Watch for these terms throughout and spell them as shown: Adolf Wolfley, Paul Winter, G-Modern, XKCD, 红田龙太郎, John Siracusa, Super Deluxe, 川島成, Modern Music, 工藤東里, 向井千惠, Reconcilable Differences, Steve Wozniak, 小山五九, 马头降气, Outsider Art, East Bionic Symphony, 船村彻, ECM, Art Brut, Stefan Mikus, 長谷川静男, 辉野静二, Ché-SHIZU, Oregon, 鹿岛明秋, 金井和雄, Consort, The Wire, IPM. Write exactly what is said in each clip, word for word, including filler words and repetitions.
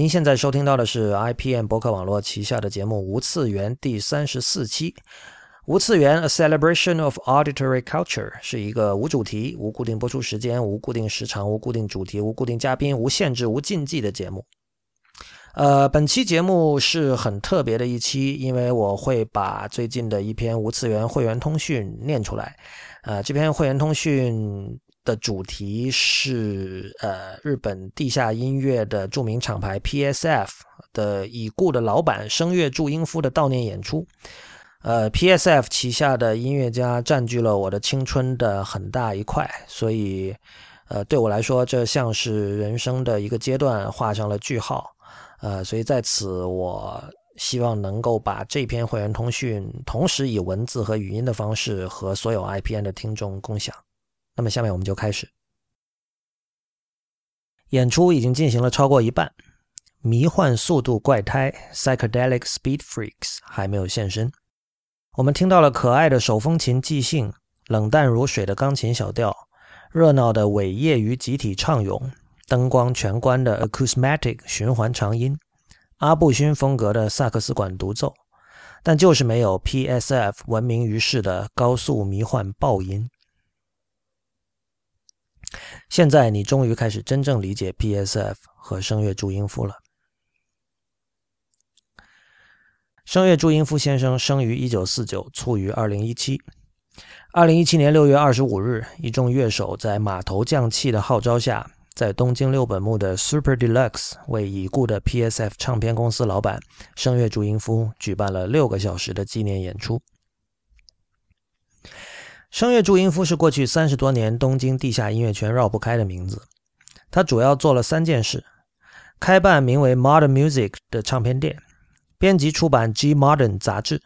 您现在收听到的是 I P M 博客网络旗下的节目《无次元》第三十四期。无次元 A Celebration of Auditory Culture 是一个无主题、无固定播出时间、无固定时长、无固定主题、无固定嘉宾、无限制、无禁忌的节目。呃，本期节目是很特别的一期，因为我会把最近的一篇无次元会员通讯念出来。呃，这篇会员通讯的主题是呃日本地下音乐的著名厂牌 P S F 的已故的老板声乐祝英夫的悼念演出。呃 P S F 旗下的音乐家占据了我的青春的很大一块，所以呃对我来说，这像是人生的一个阶段画上了句号。呃，所以在此我希望能够把这篇会员通讯同时以文字和语音的方式和所有 I P N 的听众共享。那么下面我们就开始。演出已经进行了超过一半，迷幻速度怪胎 Psychedelic Speed Freaks 还没有现身。我们听到了可爱的手风琴即兴，冷淡如水的钢琴小调，热闹的伪业余集体唱咏，灯光全关的 acousmatic 循环长音，阿布勋风格的萨克斯管独奏，但就是没有 P S F 闻名于世的高速迷幻爆音。现在你终于开始真正理解 P S F 和声乐祝英夫了。声乐祝英夫先生生于一九四九，卒于二零一七。二零一七年六月二十五日，一众乐手在码头降气的号召下，在东京六本木的 Super Deluxe 为已故的 P S F 唱片公司老板声乐祝英夫举办了六个小时的纪念演出。声乐祝英夫是过去三十多年东京地下音乐圈绕不开的名字。他主要做了三件事：开办名为 Modern Music 的唱片店，编辑出版 G-Modern 杂志，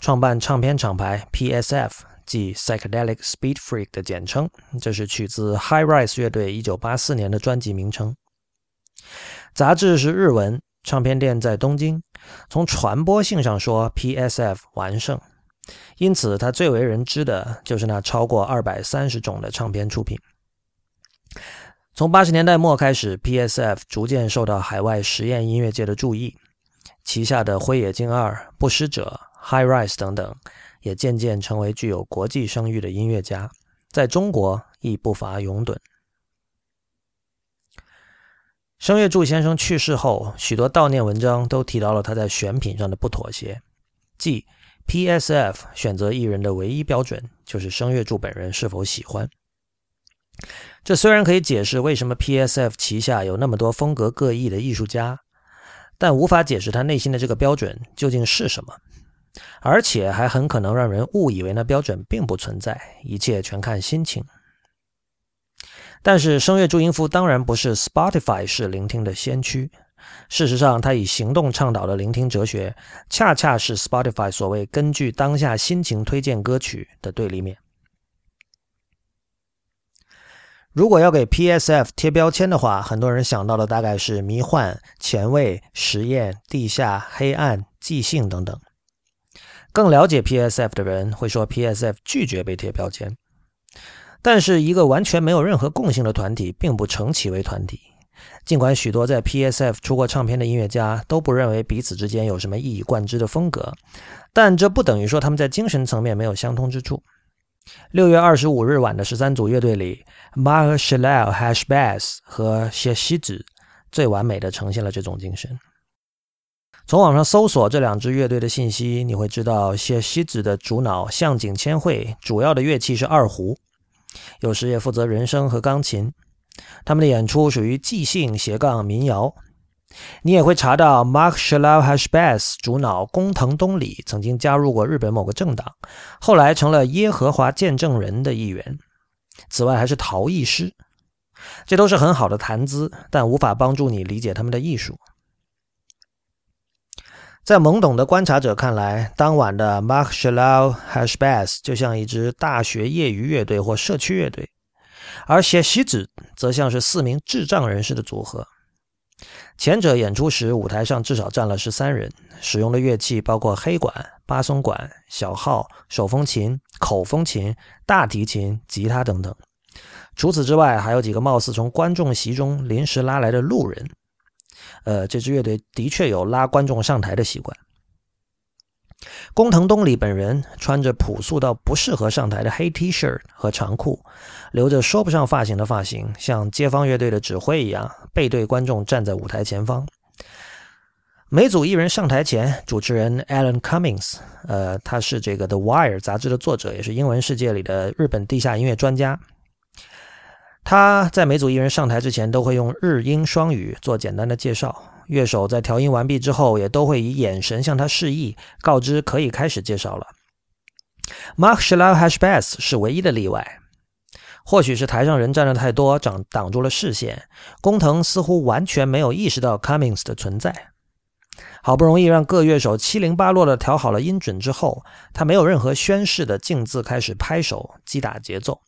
创办唱片厂牌 P S F。即 Psychedelic Speed Freak 的简称，这是取自 High Rise 乐队一九八四年的专辑名称。杂志是日文，唱片店在东京，从传播性上说 P S F 完胜，因此它最为人知的就是那超过二百三十种的唱片出品。从八十年代末开始， P S F 逐渐受到海外实验音乐界的注意，旗下的辉野静二、不施者、High Rise 等等也渐渐成为具有国际声誉的音乐家，在中国亦不乏拥趸。声乐祝先生去世后，许多悼念文章都提到了他在选品上的不妥协，即 P S F 选择艺人的唯一标准就是声乐祝本人是否喜欢。这虽然可以解释为什么 P S F 旗下有那么多风格各异的艺术家，但无法解释他内心的这个标准究竟是什么，而且还很可能让人误以为那标准并不存在，一切全看心情。但是声乐祝英夫当然不是 Spotify 式聆听的先驱，事实上他以行动倡导的聆听哲学恰恰是 Spotify 所谓根据当下心情推荐歌曲的对立面。如果要给 P S F 贴标签的话，很多人想到的大概是迷幻、前卫、实验、地下、黑暗、即兴等等。更了解 P S F 的人会说 P S F 拒绝被贴标签，但是一个完全没有任何共性的团体并不成其为团体，尽管许多在 P S F 出过唱片的音乐家都不认为彼此之间有什么一以贯之的风格，但这不等于说他们在精神层面没有相通之处。六月二十五日晚的十三组乐队里， Maher shalal hash baz 和 Ché-SHIZU 最完美的呈现了这种精神。从网上搜索这两支乐队的信息，你会知道Ché-SHIZU的主脑向井千惠主要的乐器是二胡，有时也负责人声和钢琴。他们的演出属于即兴斜杠民谣。你也会查到 Maher shalal hash baz 主脑工藤东里曾经加入过日本某个政党，后来成了耶和华见证人的一员，此外还是陶艺师。这都是很好的谈资，但无法帮助你理解他们的艺术。在懵懂的观察者看来，当晚的 Maher shalal hash baz 就像一支大学业余乐队或社区乐队，而Ché-SHIZU则像是四名智障人士的组合。前者演出时舞台上至少站了十三人，使用的乐器包括黑管、巴松管、小号、手风琴、口风琴、大提琴、吉他等等。除此之外，还有几个貌似从观众席中临时拉来的路人。呃，这支乐队的确有拉观众上台的习惯。工藤冬里本人穿着朴素到不适合上台的黑 T 恤和长裤，留着说不上发型的发型，像街坊乐队的指挥一样背对观众站在舞台前方。每组艺人上台前，主持人 Alan Cummings， 呃，他是这个 The Wire 杂志的作者，也是英文世界里的日本地下音乐专家。他在每组艺人上台之前都会用日英双语做简单的介绍，乐手在调音完毕之后也都会以眼神向他示意，告知可以开始介绍了。Maher shalal hash baz 是唯一的例外。或许是台上人站得太多，挡住了视线，工藤似乎完全没有意识到 Cummings 的存在。好不容易让各乐手七零八落的调好了音准之后，他没有任何宣示的径自开始拍手击打节奏，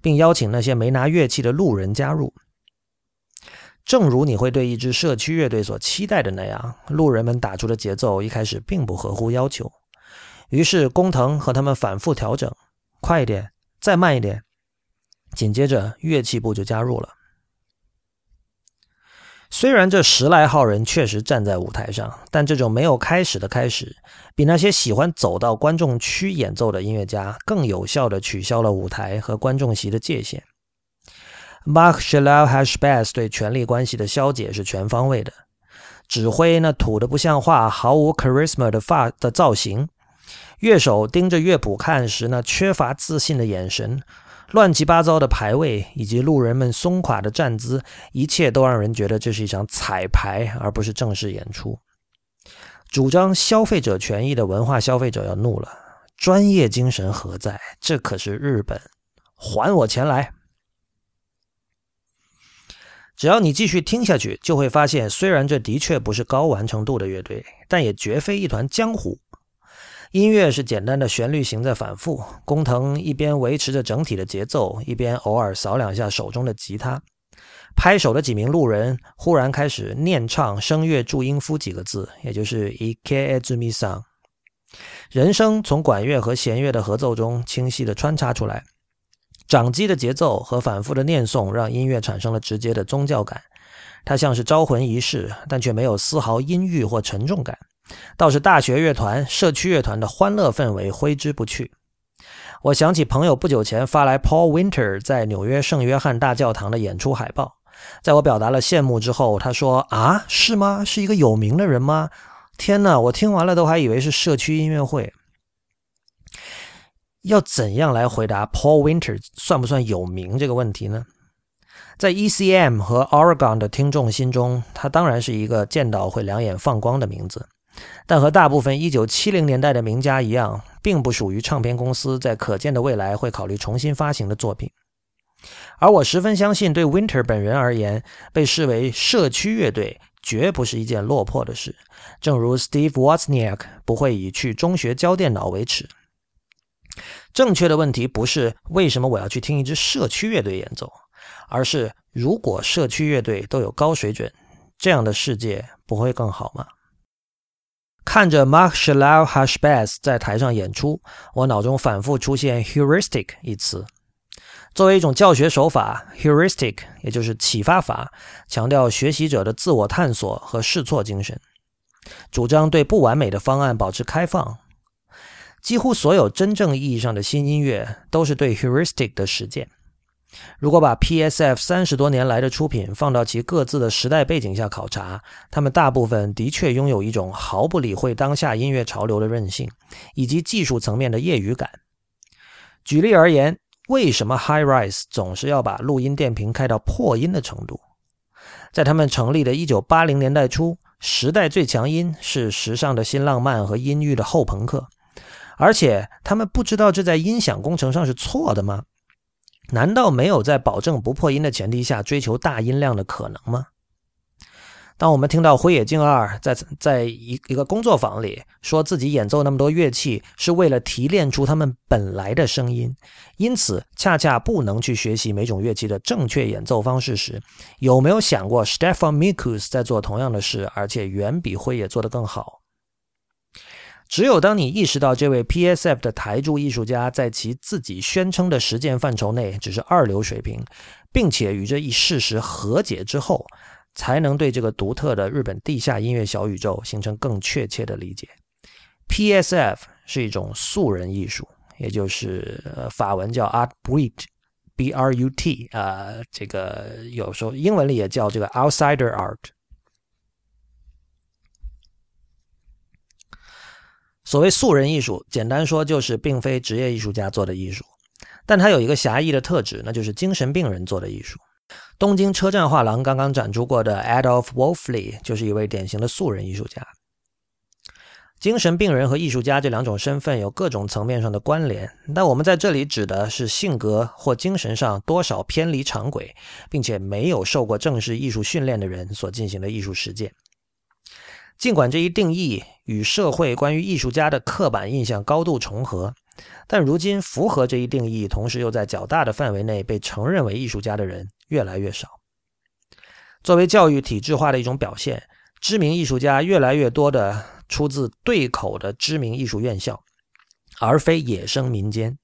并邀请那些没拿乐器的路人加入。正如你会对一支社区乐队所期待的那样，路人们打出的节奏一开始并不合乎要求，于是工藤和他们反复调整，快一点，再慢一点，紧接着乐器部就加入了。虽然这十来号人确实站在舞台上，但这种没有开始的开始，比那些喜欢走到观众区演奏的音乐家更有效地取消了舞台和观众席的界限。Maher shalal hash baz 对权力关系的消解是全方位的，指挥那土得不像话、毫无 charisma 的发的造型，乐手盯着乐谱看时那缺乏自信的眼神，乱七八糟的排位以及路人们松垮的站姿，一切都让人觉得这是一场彩排而不是正式演出。主张消费者权益的文化消费者要怒了，专业精神何在？这可是日本，还我钱来！只要你继续听下去，就会发现虽然这的确不是高完成度的乐队，但也绝非一团浆糊。音乐是简单的旋律型在反复，工藤一边维持着整体的节奏，一边偶尔扫两下手中的吉他。拍手的几名路人忽然开始念唱声乐注音符几个字，也就是 E C M 人声从管乐和弦乐的合奏中清晰地穿插出来。掌击的节奏和反复的念诵让音乐产生了直接的宗教感，它像是招魂仪式，但却没有丝毫阴郁或沉重感，倒是大学乐团、社区乐团的欢乐氛围挥之不去。我想起朋友不久前发来 Paul Winter 在纽约圣约翰大教堂的演出海报，在我表达了羡慕之后，他说：啊，是吗？是一个有名的人吗？天哪，我听完了都还以为是社区音乐会。要怎样来回答 Paul Winter 算不算有名这个问题呢？在 E C M 和 Oregon 的听众心中，他当然是一个见到会两眼放光的名字，但和大部分一九七零年代的名家一样，并不属于唱片公司在可见的未来会考虑重新发行的作品。而我十分相信，对 Winter 本人而言，被视为社区乐队绝不是一件落魄的事，正如 Steve Wozniak 不会以去中学教电脑为耻。正确的问题不是为什么我要去听一支社区乐队演奏，而是如果社区乐队都有高水准，这样的世界不会更好吗？看着 Maher shalal hash baz 在台上演出，我脑中反复出现 heuristic 一词。作为一种教学手法， heuristic 也就是启发法，强调学习者的自我探索和试错精神，主张对不完美的方案保持开放。几乎所有真正意义上的新音乐都是对 heuristic 的实践。如果把 P S F 三十多年来的出品放到其各自的时代背景下考察，他们大部分的确拥有一种毫不理会当下音乐潮流的韧性，以及技术层面的业余感。举例而言，为什么 High Rise 总是要把录音电瓶开到破音的程度？在他们成立的一九八零年代初，时代最强音是时尚的新浪漫和音域的后朋克，而且他们不知道这在音响工程上是错的吗？难道没有在保证不破音的前提下追求大音量的可能吗？当我们听到辉野静二在在一个工作坊里说自己演奏那么多乐器是为了提炼出他们本来的声音，因此恰恰不能去学习每种乐器的正确演奏方式时，有没有想过 Stefan Mikus 在做同样的事，而且远比辉野做得更好？只有当你意识到这位 P S F 的台柱艺术家在其自己宣称的实践范畴内只是二流水平，并且与这一事实和解之后，才能对这个独特的日本地下音乐小宇宙形成更确切的理解。 P S F 是一种素人艺术，也就是、呃、法文叫 Art Brut B R U T、呃、这个有时候英文里也叫这个 Outsider Art。 所谓素人艺术，简单说就是并非职业艺术家做的艺术，但它有一个狭义的特质，那就是精神病人做的艺术。东京车站画廊刚刚展出过的 Adolf Wolfley 就是一位典型的素人艺术家。精神病人和艺术家这两种身份有各种层面上的关联，但我们在这里指的是性格或精神上多少偏离常轨，并且没有受过正式艺术训练的人所进行的艺术实践。尽管这一定义与社会关于艺术家的刻板印象高度重合，但如今符合这一定义，同时又在较大的范围内被承认为艺术家的人越来越少。作为教育体制化的一种表现，知名艺术家越来越多的出自对口的知名艺术院校，而非野生民间。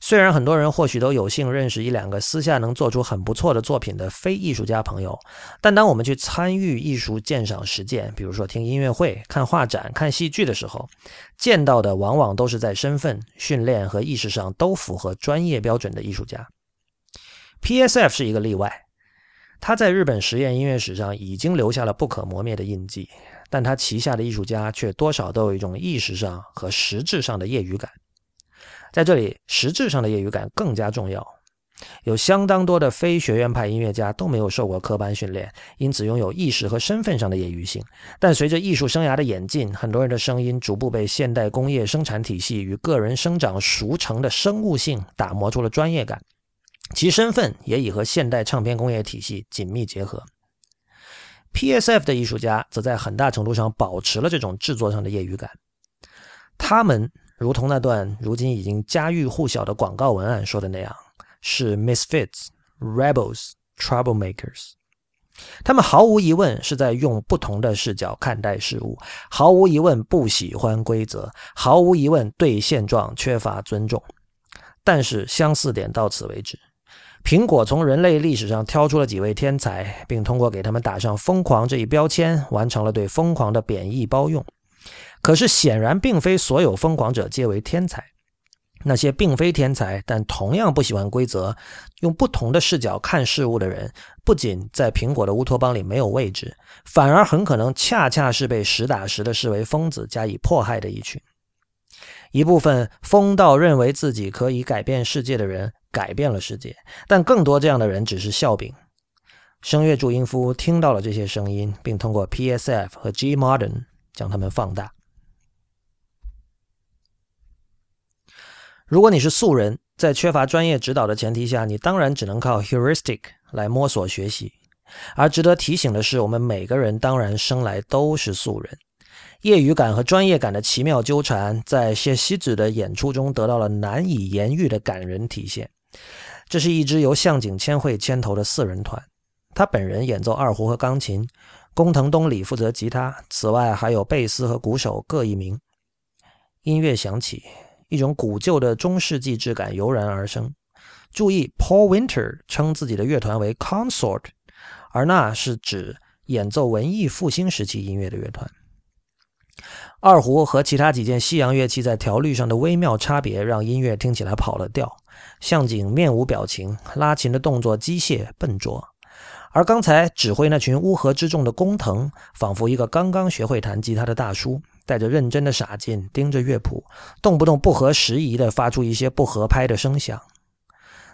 虽然很多人或许都有幸认识一两个私下能做出很不错的作品的非艺术家朋友，但当我们去参与艺术鉴赏实践，比如说听音乐会、看画展、看戏剧的时候，见到的往往都是在身份、训练和意识上都符合专业标准的艺术家。 P S F 是一个例外，他在日本实验音乐史上已经留下了不可磨灭的印记，但他旗下的艺术家却多少都有一种意识上和实质上的业余感。在这里，实质上的业余感更加重要。有相当多的非学院派音乐家都没有受过科班训练，因此拥有意识和身份上的业余性。但随着艺术生涯的演进，很多人的声音逐步被现代工业生产体系与个人生长熟成的生物性打磨出了专业感，其身份也已和现代唱片工业体系紧密结合。P S F 的艺术家则在很大程度上保持了这种制作上的业余感。他们如同那段如今已经家喻户晓的广告文案说的那样，是 misfits, rebels, troublemakers。 他们毫无疑问是在用不同的视角看待事物，毫无疑问不喜欢规则，毫无疑问对现状缺乏尊重。但是相似点到此为止。苹果从人类历史上挑出了几位天才，并通过给他们打上疯狂这一标签，完成了对疯狂的贬义包用。可是显然并非所有疯狂者皆为天才，那些并非天才但同样不喜欢规则，用不同的视角看事物的人，不仅在苹果的乌托邦里没有位置，反而很可能恰恰是被实打实的视为疯子加以迫害的一群。一部分疯到认为自己可以改变世界的人改变了世界，但更多这样的人只是笑柄。声乐祝英夫听到了这些声音，并通过 P S F 和 G-Modern 将它们放大。如果你是素人，在缺乏专业指导的前提下，你当然只能靠 heuristic 来摸索学习。而值得提醒的是，我们每个人当然生来都是素人。业余感和专业感的奇妙纠缠，在Ché-SHIZU的演出中得到了难以言喻的感人体现。这是一支由向井千惠牵头的四人团，他本人演奏二胡和钢琴，工藤东里负责吉他，此外还有贝斯和鼓手各一名。音乐响起，一种古旧的中世纪质感油然而生。注意 Paul Winter 称自己的乐团为 Consort， 而那是指演奏文艺复兴时期音乐的乐团。二胡和其他几件西洋乐器在调律上的微妙差别让音乐听起来跑了调，向井面无表情，拉琴的动作机械笨拙。而刚才指挥那群乌合之众的工藤，仿佛一个刚刚学会弹吉他的大叔，带着认真的傻劲盯着乐谱，动不动不合时宜地发出一些不合拍的声响。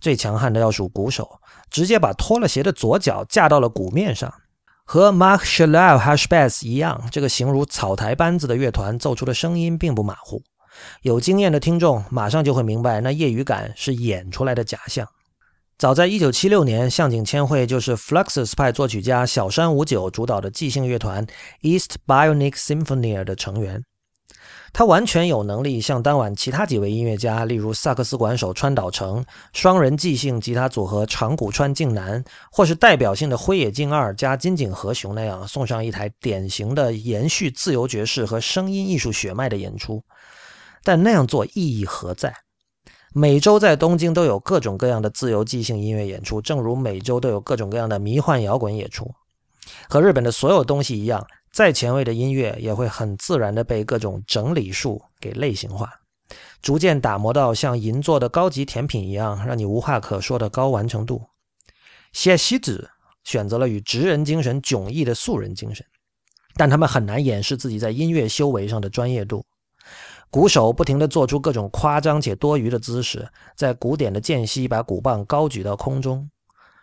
最强悍的要数鼓手，直接把脱了鞋的左脚架到了鼓面上。和 Maher shalal hash baz 一样，这个形如草台班子的乐团奏出的声音并不马虎，有经验的听众马上就会明白，那业余感是演出来的假象。早在一九七六年，向井千惠就是 Fluxus 派作曲家小山五九主导的即兴乐团 East Bionic Symphony 的成员。他完全有能力像当晚其他几位音乐家，例如萨克斯管手川岛成、双人即兴吉他组合长谷川静男，或是代表性的辉野静二加金井和雄那样，送上一台典型的延续自由爵士和声音艺术血脉的演出。但那样做意义何在？每周在东京都有各种各样的自由即兴音乐演出，正如每周都有各种各样的迷幻摇滚演出。和日本的所有东西一样，再前卫的音乐也会很自然地被各种整理术给类型化，逐渐打磨到像银做的高级甜品一样，让你无话可说的高完成度。Ché-SHIZU选择了与职人精神迥异的素人精神，但他们很难掩饰自己在音乐修为上的专业度。鼓手不停地做出各种夸张且多余的姿势，在鼓点的间隙把鼓棒高举到空中。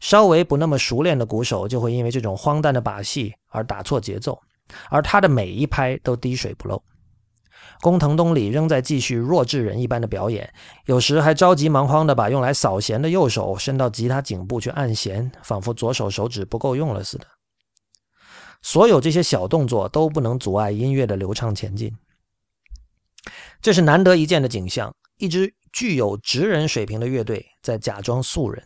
稍微不那么熟练的鼓手就会因为这种荒诞的把戏而打错节奏，而他的每一拍都滴水不漏。工藤冬里仍在继续弱智人一般的表演，有时还着急忙慌地把用来扫弦的右手伸到吉他颈部去按弦，仿佛左手手指不够用了似的。所有这些小动作都不能阻碍音乐的流畅前进。这是难得一见的景象，一支具有职人水平的乐队在假装素人，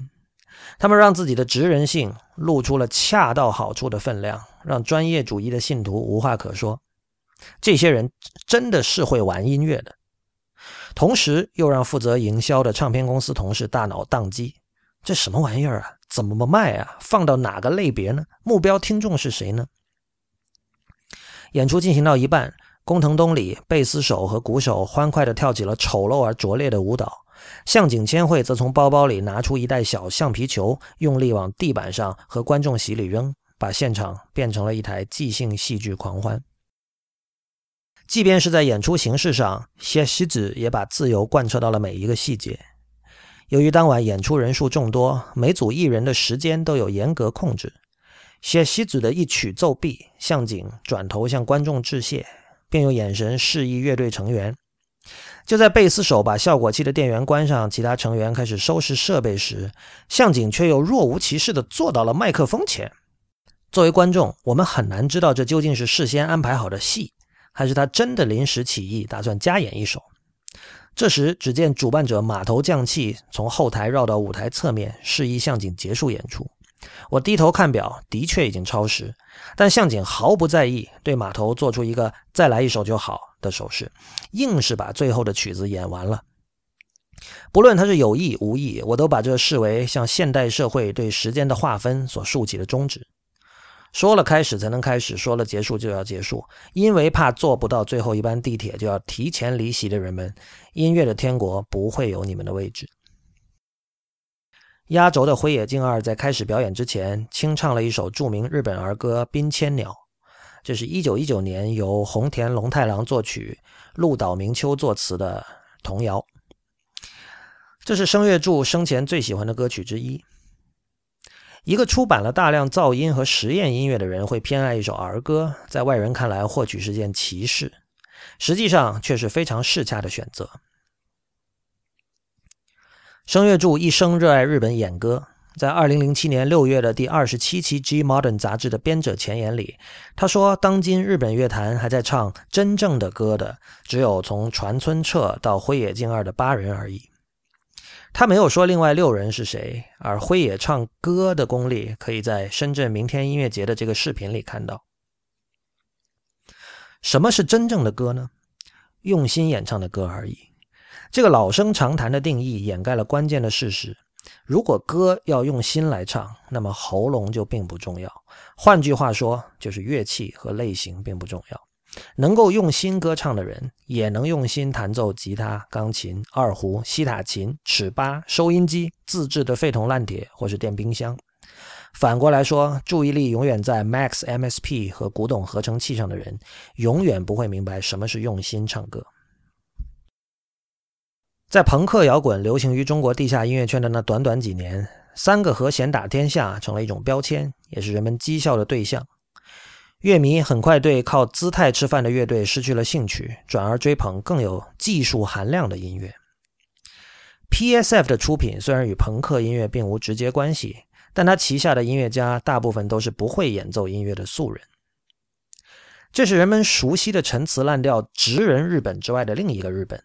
他们让自己的职人性露出了恰到好处的分量，让专业主义的信徒无话可说。这些人真的是会玩音乐的，同时又让负责营销的唱片公司同事大脑宕机，这什么玩意儿啊，怎么卖啊，放到哪个类别呢，目标听众是谁呢？演出进行到一半，工藤冬里、贝斯手和鼓手欢快地跳起了丑陋而拙劣的舞蹈，向井千惠则从包包里拿出一袋小橡皮球，用力往地板上和观众席里扔，把现场变成了一台即兴戏剧狂欢。即便是在演出形式上，Ché-SHIZU也把自由贯彻到了每一个细节。由于当晚演出人数众多，每组艺人的时间都有严格控制。Ché-SHIZU的一曲奏毕，向井转头向观众致谢，并用眼神示意乐队成员。就在贝斯手把效果器的电源关上，其他成员开始收拾设备时，向井却又若无其事地坐到了麦克风前。作为观众，我们很难知道这究竟是事先安排好的戏，还是他真的临时起意打算加演一首。这时只见主办者马头降气，从后台绕到舞台侧面，示意向井结束演出。我低头看表，的确已经超时，但向井毫不在意，对马头做出一个再来一首就好的手势，硬是把最后的曲子演完了。不论他是有意无意，我都把这视为向现代社会对时间的划分所竖起的宗旨。说了开始才能开始，说了结束就要结束，因为怕坐不到最后一班地铁就要提前离席的人们，音乐的天国不会有你们的位置。压轴的辉野静二在开始表演之前清唱了一首著名日本儿歌《滨千鸟》，这是一九一九年由红田龙太郎作曲、鹿岛明秋作词的童谣，这是声乐助生前最喜欢的歌曲之一。一个出版了大量噪音和实验音乐的人会偏爱一首儿歌，在外人看来或许是件奇事，实际上却是非常适恰的选择。声乐助一生热爱日本演歌，在二零零七年六月的第二十七期 G-Modern 杂志的编者前言里，他说当今日本乐坛还在唱真正的歌的只有从船村彻到辉野静二的八人而已。他没有说另外六人是谁，而辉野唱歌的功力可以在深圳明天音乐节的这个视频里看到。什么是真正的歌呢？用心演唱的歌而已。这个老生常谈的定义掩盖了关键的事实，如果歌要用心来唱，那么喉咙就并不重要，换句话说就是乐器和类型并不重要。能够用心歌唱的人也能用心弹奏吉他、钢琴、二胡、西塔琴、尺八、收音机、自制的废铜烂铁或是电冰箱。反过来说，注意力永远在 Max M S P 和古董合成器上的人永远不会明白什么是用心唱歌。在朋克摇滚流行于中国地下音乐圈的那短短几年，三个和弦打天下成了一种标签，也是人们讥笑的对象。乐迷很快对靠姿态吃饭的乐队失去了兴趣，转而追捧更有技术含量的音乐。 P S F 的出品虽然与朋克音乐并无直接关系，但他旗下的音乐家大部分都是不会演奏音乐的素人。这是人们熟悉的陈词滥调职人日本之外的另一个日本。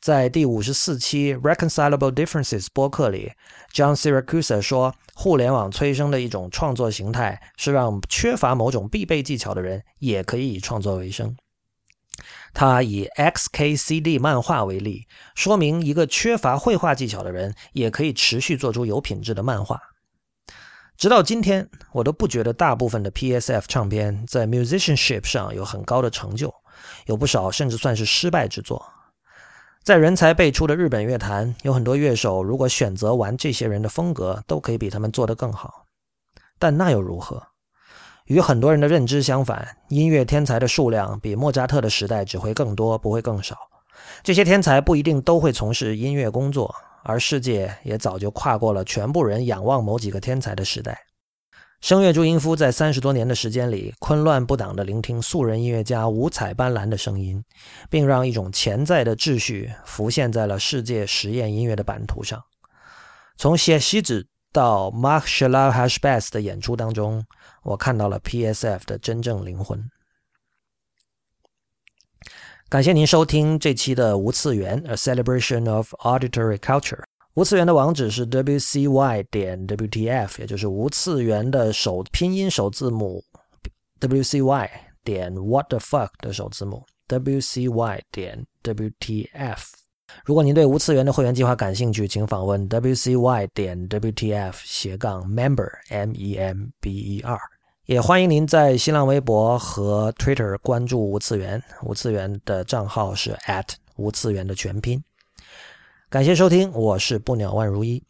在第五十四期 Reconcilable Differences 播客里， John Siracusa 说，互联网催生的一种创作形态是让缺乏某种必备技巧的人也可以以创作为生。他以 X K C D 漫画为例，说明一个缺乏绘画技巧的人也可以持续做出有品质的漫画。直到今天，我都不觉得大部分的 P S F 唱片在 musicianship 上有很高的成就，有不少甚至算是失败之作。在人才辈出的日本乐坛，有很多乐手如果选择玩这些人的风格，都可以比他们做得更好。但那又如何？与很多人的认知相反，音乐天才的数量比莫扎特的时代只会更多，不会更少。这些天才不一定都会从事音乐工作，而世界也早就跨过了全部人仰望某几个天才的时代。声乐朱音夫在三十多年的时间里，昆乱不挡地聆听素人音乐家五彩斑斓的声音，并让一种潜在的秩序浮现在了世界实验音乐的版图上。从 Ché-SHIZU 到 Maher shalal hash baz 的演出当中，我看到了 P S F 的真正灵魂。感谢您收听这期的无次元 A Celebration of Auditory Culture。 无次元的网址是 w c y 点 w t f， 也就是无次元的首拼音首字母 w c y 点 what the fuck 的首字母 w c y 点 w t f。 如果您对无次元的会员计划感兴趣，请访问 w c y 点 w t f 斜杠 member M E M B E R。也欢迎您在新浪微博和 Twitter 关注无次元，无次元的账号是 at 无次元的全拼。感谢收听，我是不鸟万如一。